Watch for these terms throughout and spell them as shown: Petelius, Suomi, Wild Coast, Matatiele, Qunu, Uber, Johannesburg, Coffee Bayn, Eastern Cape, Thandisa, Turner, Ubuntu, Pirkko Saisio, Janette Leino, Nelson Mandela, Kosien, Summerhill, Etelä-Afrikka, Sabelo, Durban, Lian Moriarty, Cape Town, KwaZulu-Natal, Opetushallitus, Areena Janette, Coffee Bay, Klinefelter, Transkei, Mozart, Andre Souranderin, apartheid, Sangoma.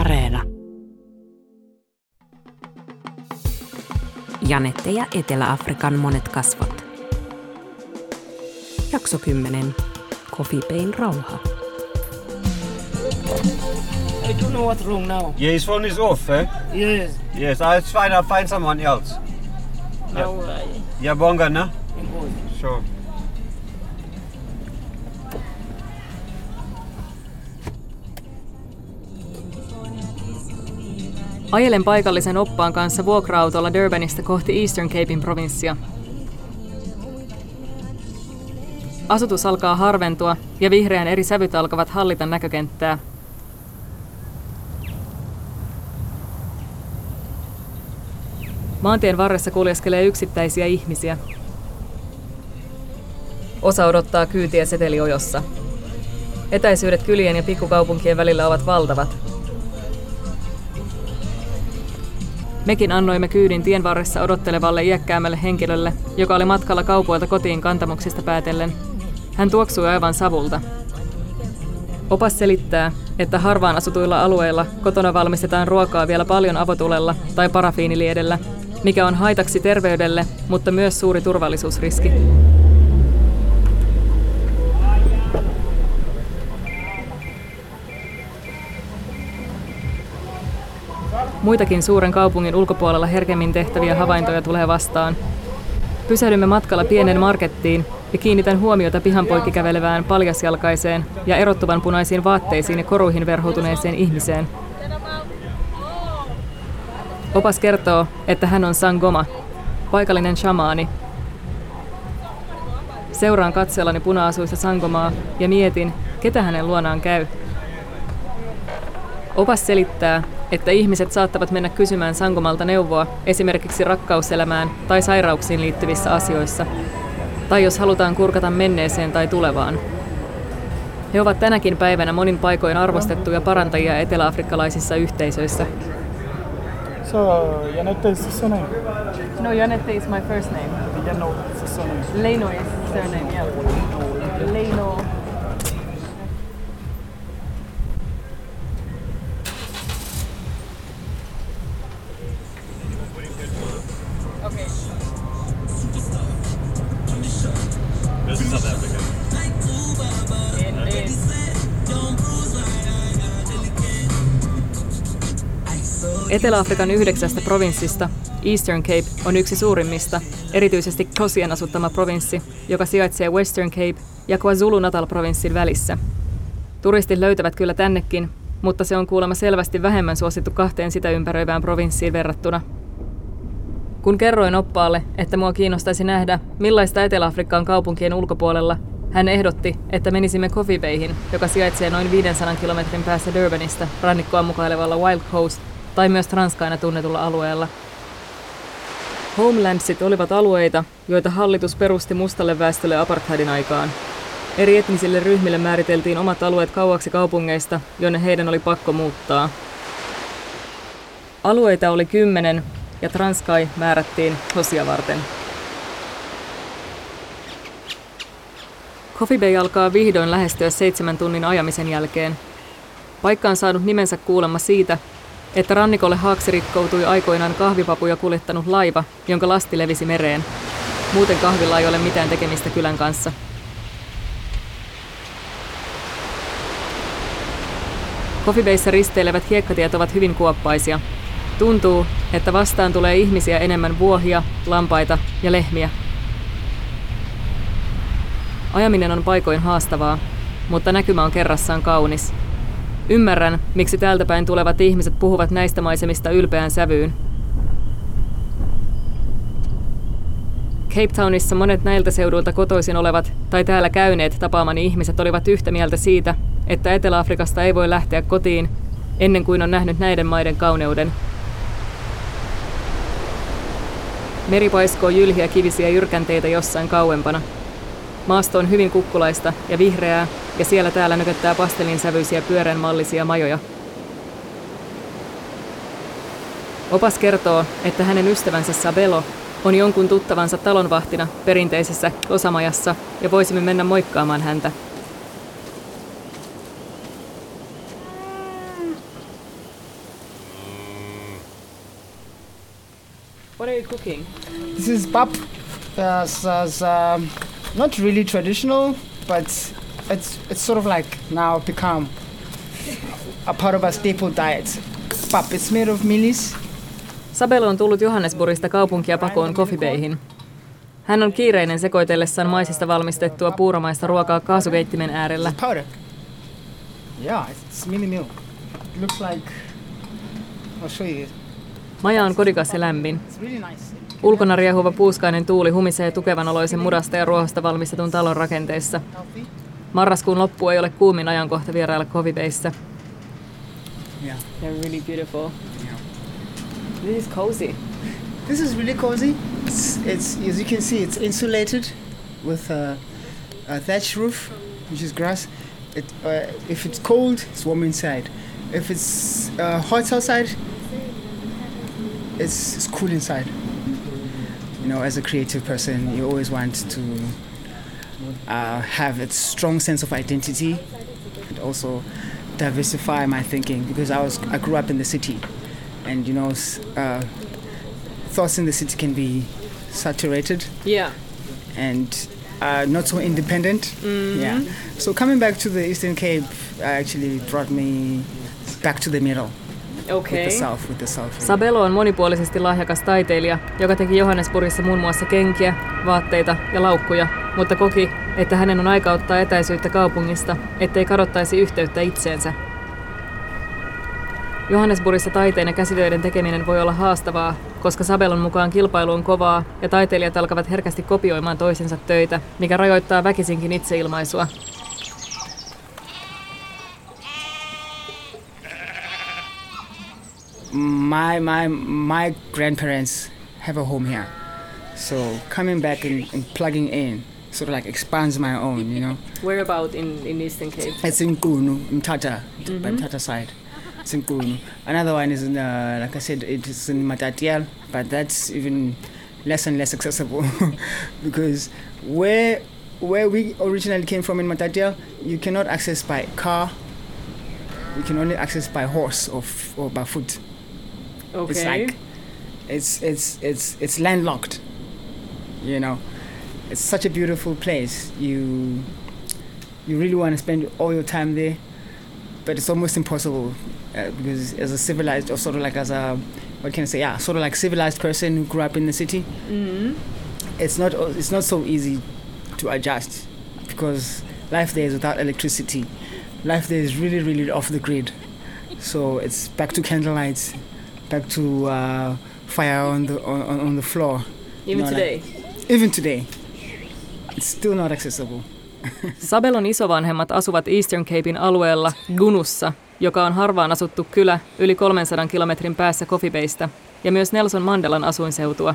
Areena. Janette ja Etelä-Afrikan monet kasvot. Jakso 10. Coffee Bayn rauha. I don't know what's wrong now. Yeah, his phone is off, eh? Yes. Yes, it's fine. I'll find someone else. No way. Yeah, bonga, no? Sure. Ajelen paikallisen oppaan kanssa vuokra-autolla Durbanista kohti Eastern Capein provinssia. Asutus alkaa harventua ja vihreän eri sävyt alkavat hallita näkökenttää. Maantien varressa kuljeskelee yksittäisiä ihmisiä. Osa odottaa kyytiä seteliojossa. Etäisyydet kylien ja pikkukaupunkien välillä ovat valtavat. Mekin annoimme kyydin tien varressa odottelevalle iäkkäämmälle henkilölle, joka oli matkalla kaupoilta kotiin kantamuksista päätellen. Hän tuoksui aivan savulta. Opas selittää, että harvaan asutuilla alueilla kotona valmistetaan ruokaa vielä paljon avotulella tai parafiiniliedellä, mikä on haitaksi terveydelle, mutta myös suuri turvallisuusriski. Muitakin suuren kaupungin ulkopuolella herkemmin tehtäviä havaintoja tulee vastaan. Pysähdymme matkalla pienen markettiin ja kiinnitän huomiota pihanpoikki kävelevään paljasjalkaiseen ja erottuvan punaisiin vaatteisiin ja koruihin verhoutuneeseen ihmiseen. Opas kertoo, että hän on Sangoma, paikallinen shamaani. Seuraan katseellani puna-asuista Sangomaa ja mietin, ketä hänen luonaan käy. Opas selittää, että ihmiset saattavat mennä kysymään Sangomalta neuvoa esimerkiksi rakkauselämään tai sairauksiin liittyvissä asioissa, tai jos halutaan kurkata menneeseen tai tulevaan. He ovat tänäkin päivänä monin paikoin arvostettuja parantajia eteläafrikkalaisissa yhteisöissä. So, Janette is the surname? No, Janette is my first name. Jano is the surname. Leino is the surname, yeah. Leino. Etelä-Afrikan 9 provinssista Eastern Cape on yksi suurimmista, erityisesti Kosien asuttama provinssi, joka sijaitsee Western Cape ja KwaZulu-Natal-provinssin välissä. Turistit löytävät kyllä tännekin, mutta se on kuulemma selvästi vähemmän suosittu kahteen sitä ympäröivään provinssiin verrattuna. Kun kerroin oppaalle, että mua kiinnostaisi nähdä, millaista Etelä-Afrikka on kaupunkien ulkopuolella, hän ehdotti, että menisimme Coffee Bayhin, joka sijaitsee noin 500 kilometrin päässä Durbanista rannikkoa mukailevalla Wild Coast tai myös Transkaina tunnetulla alueella. Homelandsit olivat alueita, joita hallitus perusti mustalle väestölle apartheidin aikaan. Eri etnisille ryhmille määriteltiin omat alueet kauaksi kaupungeista, jonne heidän oli pakko muuttaa. Alueita oli 10 ja Transkei määrättiin Xhosia varten. Coffee Bay alkaa vihdoin lähestyä 7 tunnin ajamisen jälkeen. Paikka on saanut nimensä kuulemma siitä, että rannikolle haaksi rikkoutui aikoinaan kahvipapuja kuljettanut laiva, jonka lasti levisi mereen. Muuten kahvilla ei ole mitään tekemistä kylän kanssa. Coffee Bayssä risteilevät hiekkatiet ovat hyvin kuoppaisia. Tuntuu, että vastaan tulee ihmisiä enemmän vuohia, lampaita ja lehmiä. Ajaminen on paikoin haastavaa, mutta näkymä on kerrassaan kaunis. Ymmärrän, miksi täältä päin tulevat ihmiset puhuvat näistä maisemista ylpeään sävyyn. Cape Townissa monet näiltä seudulta kotoisin olevat tai täällä käyneet tapaamani ihmiset olivat yhtä mieltä siitä, että Etelä-Afrikasta ei voi lähteä kotiin ennen kuin on nähnyt näiden maiden kauneuden. Meri paiskoo jylhiä kivisiä jyrkänteitä jossain kauempana. Maasto on hyvin kukkulaista ja vihreää, ja siellä täällä nököttää pastelinsävyisiä pyöränmallisia majoja. Opas kertoo, että hänen ystävänsä Sabelo on jonkun tuttavansa talonvahtina perinteisessä osamajassa, ja voisimme mennä moikkaamaan häntä. What are you cooking? This is pap. Not really traditional, but it's sort of like now become a part of a staple diet. Pap is made of milis. Sabelo on tullut Johannesburgista kaupunkia pakoon Coffee Bayhin. Hän on kiireinen sekoitellessaan maisista valmistettua puuromaista ruokaa kaasukeittimen äärellä. Maja on kodikas ja lämmin. Ulkona riehuva puuskainen tuuli humisee tukevan oloisen mudasta ja ruohosta valmistetun talon rakenteissa. Marraskuun loppu ei ole kuumin ajankohta vierailla Coffee Bayssä. They're really beautiful. This is cozy. This is really cozy. It's as you can see, it's insulated with a thatch roof, which is grass. If it's cold, it's warm inside. If it's hot outside, it's cool inside. You know, as a creative person, you always want to have a strong sense of identity and also diversify my thinking, because I grew up in the city, and you know. Thoughts in the city can be saturated, and not so independent. Mm-hmm. So coming back to the Eastern Cape actually brought me back to the middle. Okay. With the south. Sabelo on monipuolisesti lahjakas taiteilija, joka teki Johannesburgissa muun muassa kenkiä, vaatteita ja laukkuja, mutta koki, että hänen on aika ottaa etäisyyttä kaupungista, ettei kadottaisi yhteyttä itseensä. Johannesburgissa taiteen ja käsitöiden tekeminen voi olla haastavaa, koska Sabelon mukaan kilpailu on kovaa ja taiteilijat alkavat herkästi kopioimaan toisensa töitä, mikä rajoittaa väkisinkin itseilmaisua. My grandparents have a home here, so coming back and plugging in sort of like expands my own, you know. Where about in Eastern Cape? It's in Qunu, Mthatha, by Mthatha side. It's in Qunu. Another one is in, like I said, it is in Matatiele, but that's even less and less accessible because where we originally came from in Matatiele, you cannot access by car. You can only access by horse or by foot. Okay. It's like it's landlocked. You know, it's such a beautiful place. You really want to spend all your time there, but it's almost impossible. Because as a civilized, or sort of like as a, what can I say? Yeah, sort of like civilized person who grew up in the city. Mm-hmm. It's not so easy to adjust because life there is without electricity. Life there is really, really off the grid. So it's back to candlelight, back to fire on the floor. Even today. Like, even today, it's still not accessible. Sabelon isovanhemmat asuvat Eastern Capein alueella Qunussa, joka on harvaan asuttu kylä yli 300 kilometrin päässä Coffee Baysta ja myös Nelson Mandelan asuinseutua.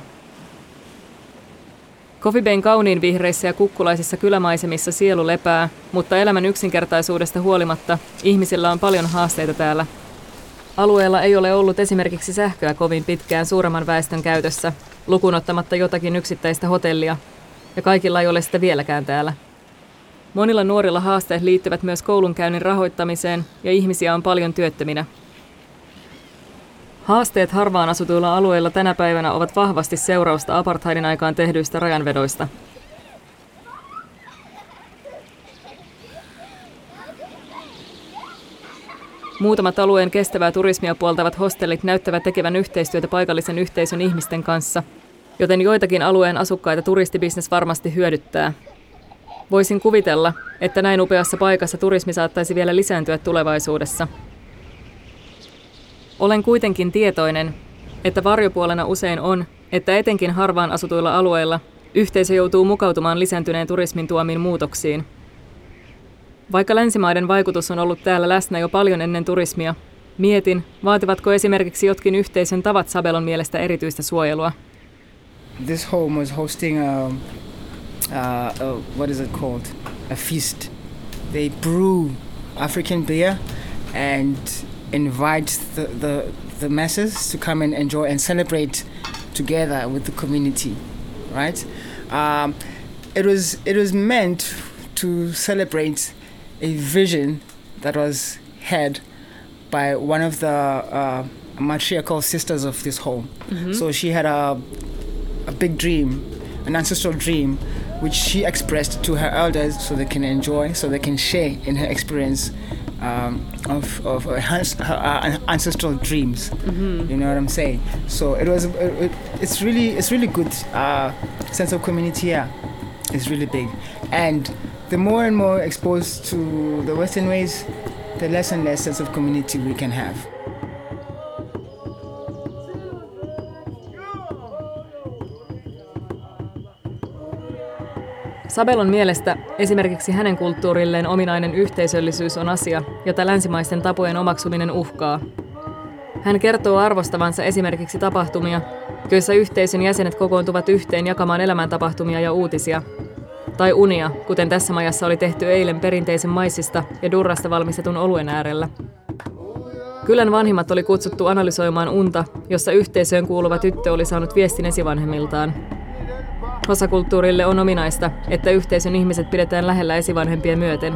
Coffee Bayn kauniin vihreissä ja kukkulaisissa kylämaisemissa sielu lepää, mutta elämän yksinkertaisuudesta huolimatta ihmisillä on paljon haasteita täällä. Alueella ei ole ollut esimerkiksi sähköä kovin pitkään suuremman väestön käytössä, lukuun ottamatta jotakin yksittäistä hotellia, ja kaikilla ei ole sitä vieläkään täällä. Monilla nuorilla haasteet liittyvät myös koulunkäynnin rahoittamiseen ja ihmisiä on paljon työttöminä. Haasteet harvaan asutuilla alueilla tänä päivänä ovat vahvasti seurausta apartheidin aikaan tehdyistä rajanvedoista. Muutamat alueen kestävää turismia puoltavat hostellit näyttävät tekevän yhteistyötä paikallisen yhteisön ihmisten kanssa, joten joitakin alueen asukkaita turistibisnes varmasti hyödyttää. Voisin kuvitella, että näin upeassa paikassa turismi saattaisi vielä lisääntyä tulevaisuudessa. Olen kuitenkin tietoinen, että varjopuolena usein on, että etenkin harvaan asutuilla alueilla yhteisö joutuu mukautumaan lisääntyneen turismin tuomiin muutoksiin. Vaikka länsimaiden vaikutus on ollut täällä läsnä jo paljon ennen turismia, mietin, vaativatko esimerkiksi jotkin yhteisön tavat Sabelon mielestä erityistä suojelua. This home was hosting what is it called? A feast. They brew African beer and invite the masses to come and enjoy and celebrate together with the community, right? It was meant to celebrate a vision that was had by one of the matriarchal sisters of this home. Mm-hmm. So she had a big dream, an ancestral dream, which she expressed to her elders so they can enjoy, so they can share in her experience of her ancestral dreams. Mm-hmm. You know what I'm saying? So it was, it's really good. Sense of community here is really big. And the more and more exposed to the Western ways, the less and less sense of community we can have. Sabelon mielestä esimerkiksi hänen kulttuurilleen ominainen yhteisöllisyys on asia, jota länsimaisten tapojen omaksuminen uhkaa. Hän kertoo arvostavansa esimerkiksi tapahtumia, joissa yhteisön jäsenet kokoontuvat yhteen jakamaan elämäntapahtumia ja uutisia. Tai unia, kuten tässä majassa oli tehty eilen perinteisen maissista ja durrasta valmistetun oluen äärellä. Kylän vanhimmat oli kutsuttu analysoimaan unta, jossa yhteisöön kuuluva tyttö oli saanut viestin esivanhemmiltaan. Hosakulttuurille on ominaista, että yhteisön ihmiset pidetään lähellä esivanhempia myöten.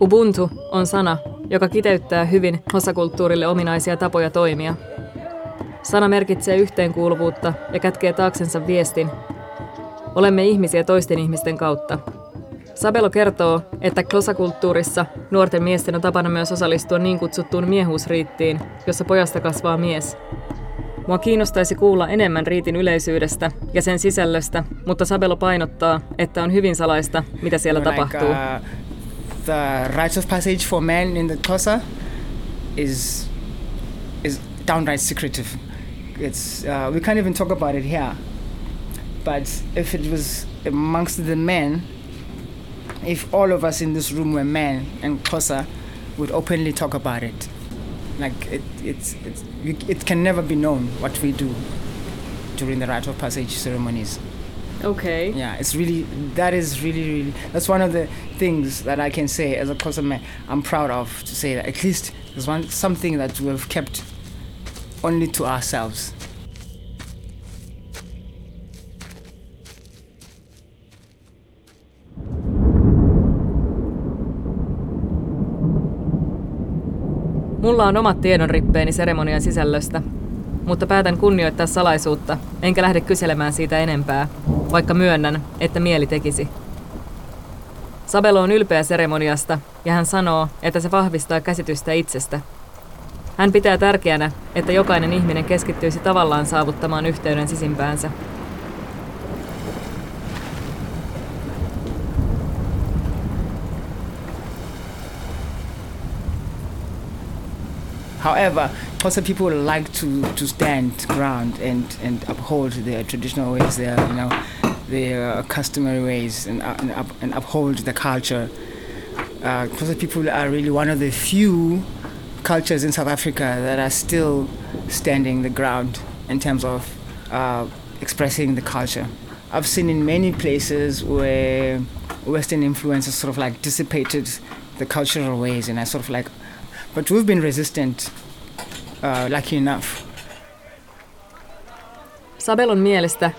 Ubuntu on sana, joka kiteyttää hyvin hosakulttuurille ominaisia tapoja toimia. Sana merkitsee yhteenkuuluvuutta ja kätkee taaksensa viestin. Olemme ihmisiä toisten ihmisten kautta. Sabelo kertoo, että Xhosa-kulttuurissa nuorten miesten on tapana myös osallistua niin kutsuttuun miehuusriittiin, jossa pojasta kasvaa mies. Mua kiinnostaisi kuulla enemmän riitin yleisyydestä ja sen sisällöstä, mutta Sabelo painottaa, että on hyvin salaista, mitä siellä tapahtuu. The rites of passage for men in the Xhosa is downright secretive. We can't even talk about it here. But if it was amongst the men, if all of us in this room were men and Xhosa would openly talk about it, like it can never be known what we do during the rite of passage ceremonies. Okay. Yeah, it's really, that is really, that's one of the things that I can say as a Xhosa man, I'm proud of to say that at least there's something that we've kept only to ourselves. Mulla on omat tiedonrippeeni seremonian sisällöstä, mutta päätän kunnioittaa salaisuutta, enkä lähde kyselemään siitä enempää, vaikka myönnän, että mieli tekisi. Sabelo on ylpeä seremoniasta ja hän sanoo, että se vahvistaa käsitystä itsestä. Hän pitää tärkeänä, että jokainen ihminen keskittyisi tavallaan saavuttamaan yhteyden sisimpäänsä. However, Xhosa people like to stand ground and uphold their traditional ways, their customary ways, and uphold the culture. Xhosa people are really one of the few cultures in South Africa that are still standing the ground in terms of expressing the culture. I've seen in many places where Western influences sort of like dissipated the cultural ways, and I sort of like. But we've been resistant, lucky enough. Sabelon mielestä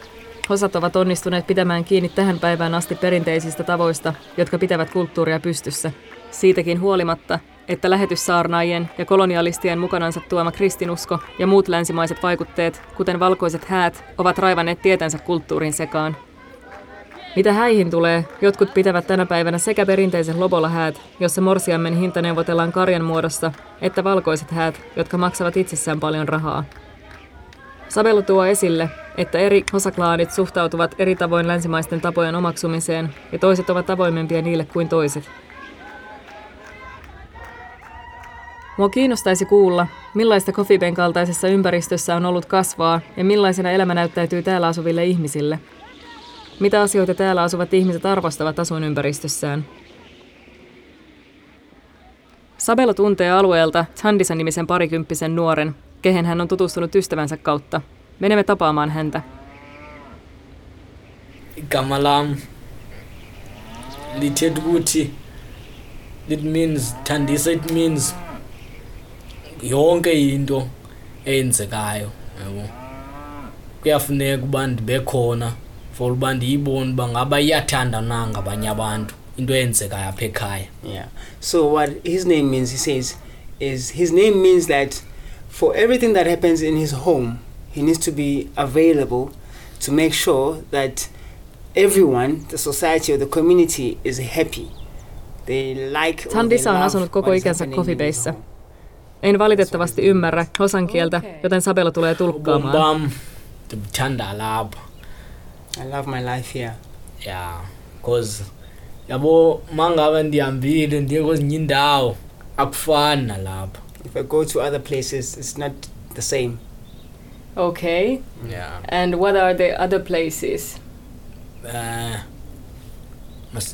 osat ovat onnistuneet pitämään kiinni tähän päivään asti perinteisistä tavoista, jotka pitävät kulttuuria pystyssä. Siitäkin huolimatta, että lähetyssaarnaajien ja kolonialistien mukanansa tuoma kristinusko ja muut länsimaiset vaikutteet, kuten valkoiset häät, ovat raivanneet tietänsä kulttuurin sekaan. Mitä häihin tulee, jotkut pitävät tänä päivänä sekä perinteisen lobola-häät, jossa morsiammen hinta neuvotellaan karjan muodossa, että valkoiset häät, jotka maksavat itsessään paljon rahaa. Sabelo tuo esille, että eri osaklaanit suhtautuvat eri tavoin länsimaisten tapojen omaksumiseen ja toiset ovat avoimempia niille kuin toiset. Mua kiinnostaisi kuulla, millaista Coffee Bayn kaltaisessa ympäristössä on ollut kasvaa ja millaisena elämä näyttäytyy täällä asuville ihmisille. Mitä asioita täällä asuvat ihmiset arvostavat asuinympäristössään? Sabelo tuntee alueelta Thandisa-nimisen parikymppisen nuoren, kehen hän on tutustunut ystävänsä kautta. Menemme tapaamaan häntä. Kamalam litetkuthi. It means Thandisa, it means yonke into eyenzekayo. Kuyafuneka abantu bekhona. For bandi ibon bangaba yathanda nanga abanye abantu into enzeka yapha ekhaya. Yeah. So what his name means, he says, is his name means that for everything that happens in his home, he needs to be available to make sure that everyone, the society or the community, is happy. They like. Thandisa on asunut koko ikänsä Coffee Bayssä. En valitettavasti ymmärrä Xhosan kieltä, joten Sabelo tulee tulkkaamaan. I love my life here. Yeah, cause yabo mangabe ndiyambile ndiye kwezinye indawo akufana lapha. If I go to other places, it's not the same. Okay. Yeah. And what are the other places?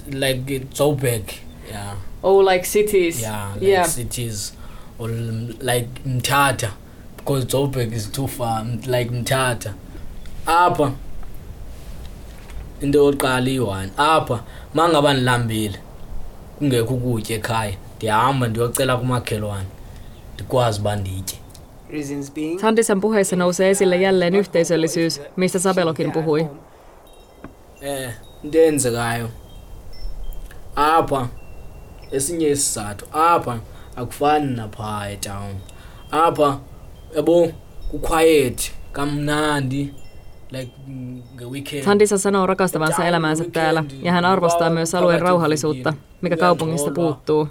Like Joburg. Yeah. Oh, like cities. Yeah, like cities. Or like Mthatha, because Joburg is too far. Like Mthatha. Apa into oqali one. Apa mangabe nilambile kungekho ukutya ekhaya. Ndihamba ndiyocela kumakhelwane. Ndikwazi banditye. Thandisan puheessa nousee esille jälleen yhteisöllisyys, mistä Sabelokin puhui. Ndenzekayo. Apa esinye isizathu. Apa akufani napha e-town. Apa yabo ku-quiet kamnandi. Thandisa sanoo rakastavansa elämäänsä täällä, ja hän arvostaa myös alueen rauhallisuutta, mikä kaupungista puuttuu.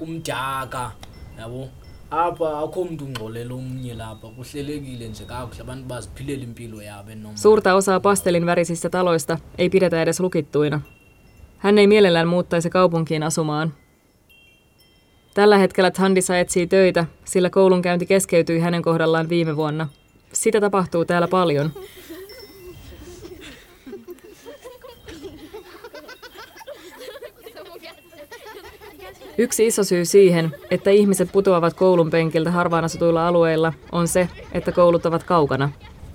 Suurta osaa pastelin värisistä taloista ei pidetä edes lukittuina. Hän ei mielellään muuttaisi kaupunkiin asumaan. Tällä hetkellä Thandisa etsii töitä, sillä koulunkäynti keskeytyi hänen kohdallaan viime vuonna. Sitä tapahtuu täällä paljon. Yksi iso syy siihen, että ihmiset putoavat koulun penkiltä harvaan asutuilla alueilla, on se, että koulut ovat kaukana.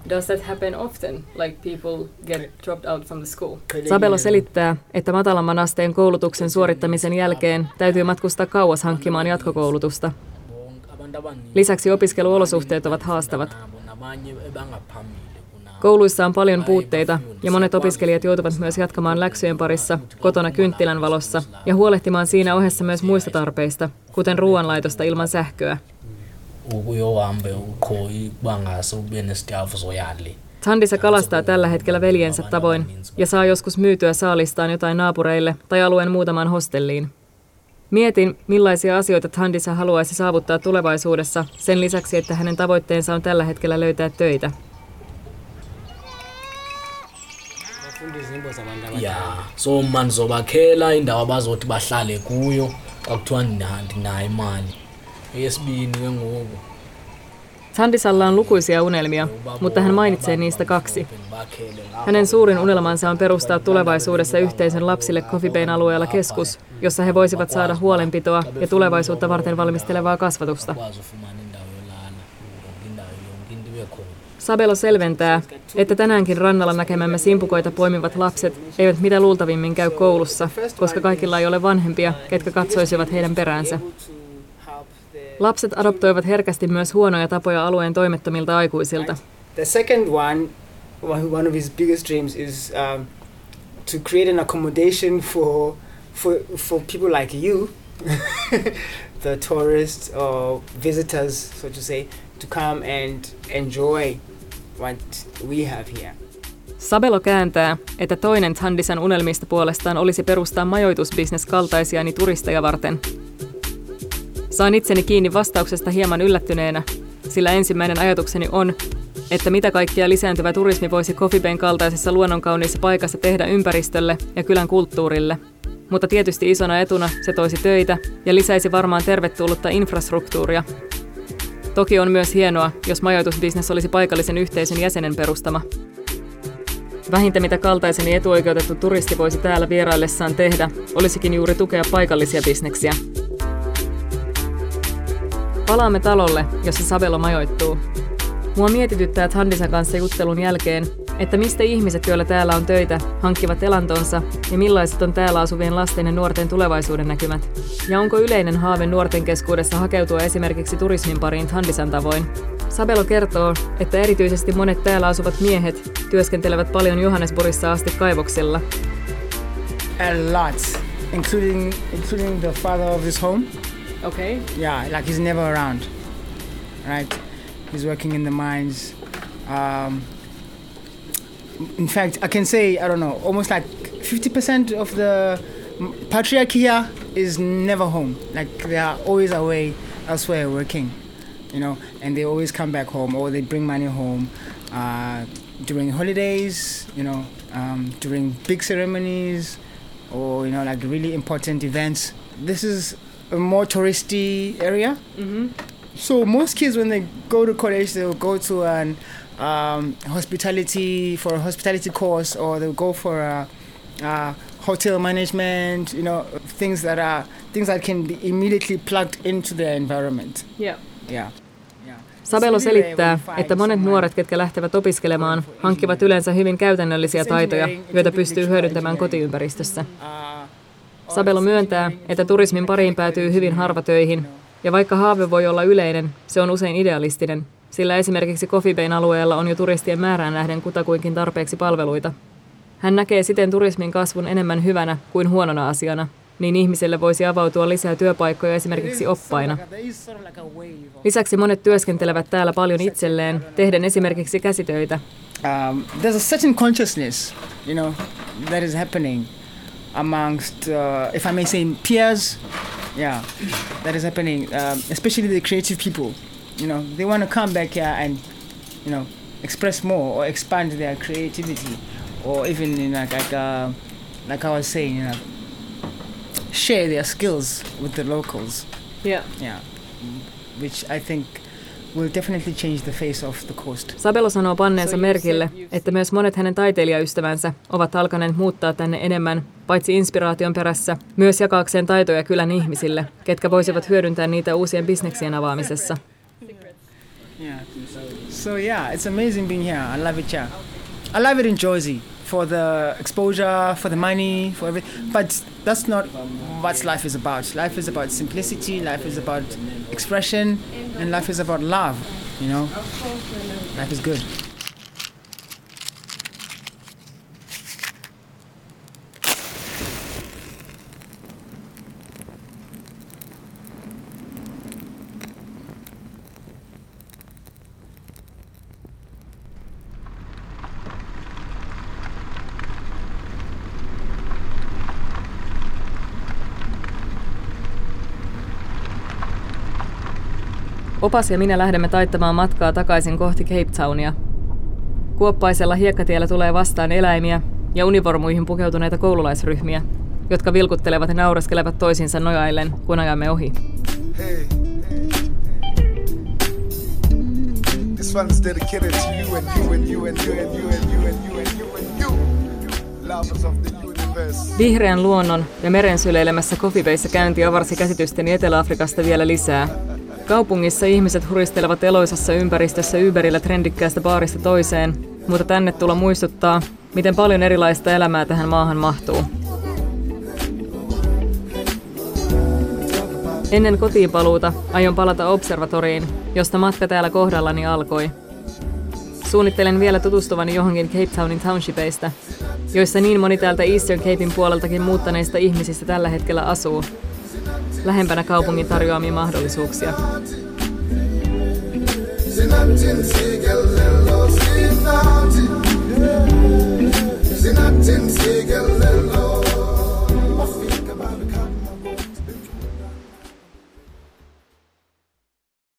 Does that happen often, like people get dropped out from the school? Sabelo selittää, että matalamman asteen koulutuksen suorittamisen jälkeen täytyy matkustaa kauas hankkimaan jatkokoulutusta. Lisäksi opiskeluolosuhteet ovat haastavat. Kouluissa on paljon puutteita ja monet opiskelijat joutuvat myös jatkamaan läksyjen parissa, kotona kynttilän valossa ja huolehtimaan siinä ohessa myös muista tarpeista, kuten ruoanlaitosta ilman sähköä. Thandisa kalastaa tällä hetkellä veljensä tavoin ja saa joskus myytyä saalistaan jotain naapureille tai alueen muutamaan hostelliin. Mietin, millaisia asioita Thandisa haluaisi saavuttaa tulevaisuudessa sen lisäksi, että hänen tavoitteensa on tällä hetkellä löytää töitä. Yeah, so man zobakhela indawo abazothi bahlale kuyo akuthiwa ndinayo imali. Yesibini ke ngoku. Thandisalla on lukuisia unelmia, mutta hän mainitsee niistä kaksi. Hänen suurin unelmansa on perustaa tulevaisuudessa yhteisön lapsille Coffee Bayn alueella keskus, jossa he voisivat saada huolenpitoa ja tulevaisuutta varten valmistelevaa kasvatusta. Sabelo selventää, että tänäänkin rannalla näkemämme simpukoita poimivat lapset eivät mitä luultavimmin käy koulussa, koska kaikilla ei ole vanhempia, ketkä katsoisivat heidän peräänsä. Lapset adoptoivat herkästi myös huonoja tapoja alueen toimettomilta aikuisilta. The second one of his biggest dreams is to create an accommodation for people like you, the tourists or visitors, so to say, to come and enjoy what we have here. Sabelo kääntää, että toinen Thandisan unelmista puolestaan olisi perustaa majoitusbisnes kaltaisiani turisteja varten. Saan itseni kiinni vastauksesta hieman yllättyneenä, sillä ensimmäinen ajatukseni on, että mitä kaikkea lisääntyvä turismi voisi Coffee Bayn kaltaisessa luonnonkauniissa paikassa tehdä ympäristölle ja kylän kulttuurille. Mutta tietysti isona etuna se toisi töitä ja lisäisi varmaan tervetullutta infrastruktuuria. Toki on myös hienoa, jos majoitusbisnes olisi paikallisen yhteisön jäsenen perustama. Vähintä mitä kaltaiseni etuoikeutettu turisti voisi täällä vieraillessaan tehdä, olisikin juuri tukea paikallisia bisneksiä. Palaamme talolle, jossa Sabelo majoittuu. Mua mietityttää Thandisan kanssa juttelun jälkeen, että mistä ihmiset, joilla täällä on töitä, hankkivat elantonsa ja millaiset on täällä asuvien lasten ja nuorten tulevaisuuden näkymät. Ja onko yleinen haave nuorten keskuudessa hakeutua esimerkiksi turismin pariin Thandisan tavoin? Sabelo kertoo, että erityisesti monet täällä asuvat miehet työskentelevät paljon Johannesburgissa asti kaivoksilla. A lot. including the father of his home. Okay. Yeah, like he's never around, right? He's working in the mines. In fact, I can say, I don't know, almost like 50% of the patriarchy here is never home. Like they are always away elsewhere working, you know, and they always come back home or they bring money home during holidays, you know, during big ceremonies or, you know, like really important events. This is a more touristy area. Mm-hmm. So most kids, when they go to college, they'll go to an hospitality course, or they'll go for a hotel management. You know, things that can be immediately plugged into their environment. Yeah. Yeah. Yeah. Sabelo selittää, että monet nuoret, ketkä lähtevät opiskelemaan, hankkivat yleensä hyvin käytännöllisiä taitoja, joita pystyy hyödyntämään kotiympäristössä. Sabelo myöntää, että turismin pariin päätyy hyvin harva töihin. Ja vaikka haave voi olla yleinen, se on usein idealistinen, sillä esimerkiksi Coffee Bayn alueella on jo turistien määrään nähden kutakuinkin tarpeeksi palveluita. Hän näkee siten turismin kasvun enemmän hyvänä kuin huonona asiana, niin ihmisille voisi avautua lisää työpaikkoja esimerkiksi oppaina. Lisäksi monet työskentelevät täällä paljon itselleen, tehden esimerkiksi käsitöitä. There's a certain consciousness, you know, that is happening amongst, if I may say, peers. Yeah, that is happening, especially the creative people. You know, they want to come back here and, you know, express more or expand their creativity, or even, you know, like I was saying, you know, share their skills with the locals. Yeah. Yeah, which I think will definitely change the face of the coast. Sabelo sanoo panneensa merkille, että myös monet hänen taiteilijaystävänsä ovat alkaneet muuttaa tänne enemmän, paitsi inspiraation perässä, myös jakaakseen taitoja kylän ihmisille, ketkä voisivat hyödyntää niitä uusien bisneksien avaamisessa. Yeah. So yeah, it's amazing being here. I love it here. I love it in Jersey for the exposure, for the money, for everything. But that's not what life is about. Life is about simplicity, life is about expression, and life is about love, you know. Life is good. Opas ja minä lähdemme taittamaan matkaa takaisin kohti Cape Townia. Kuoppaisella hiekkatiellä tulee vastaan eläimiä ja univormuihin pukeutuneita koululaisryhmiä, jotka vilkuttelevat ja naureskelevat toisiinsa nojaillen, kun ajamme ohi. Vihreän luonnon ja meren syleilemässä Coffee Bayssä käynti avarsi käsitystäni Etelä-Afrikasta vielä lisää. Kaupungissa ihmiset huristelevat eloisassa ympäristössä Uberillä trendikkäästä baarista toiseen, mutta tänne tulla muistuttaa, miten paljon erilaista elämää tähän maahan mahtuu. Ennen kotiinpaluuta aion palata observatoriin, josta matka täällä kohdallani alkoi. Suunnittelen vielä tutustuvani johonkin Cape Townin townshipeista, joissa niin moni täältä Eastern Capein puoleltakin muuttaneista ihmisistä tällä hetkellä asuu. Lähempänä kaupungin tarjoamia mahdollisuuksia.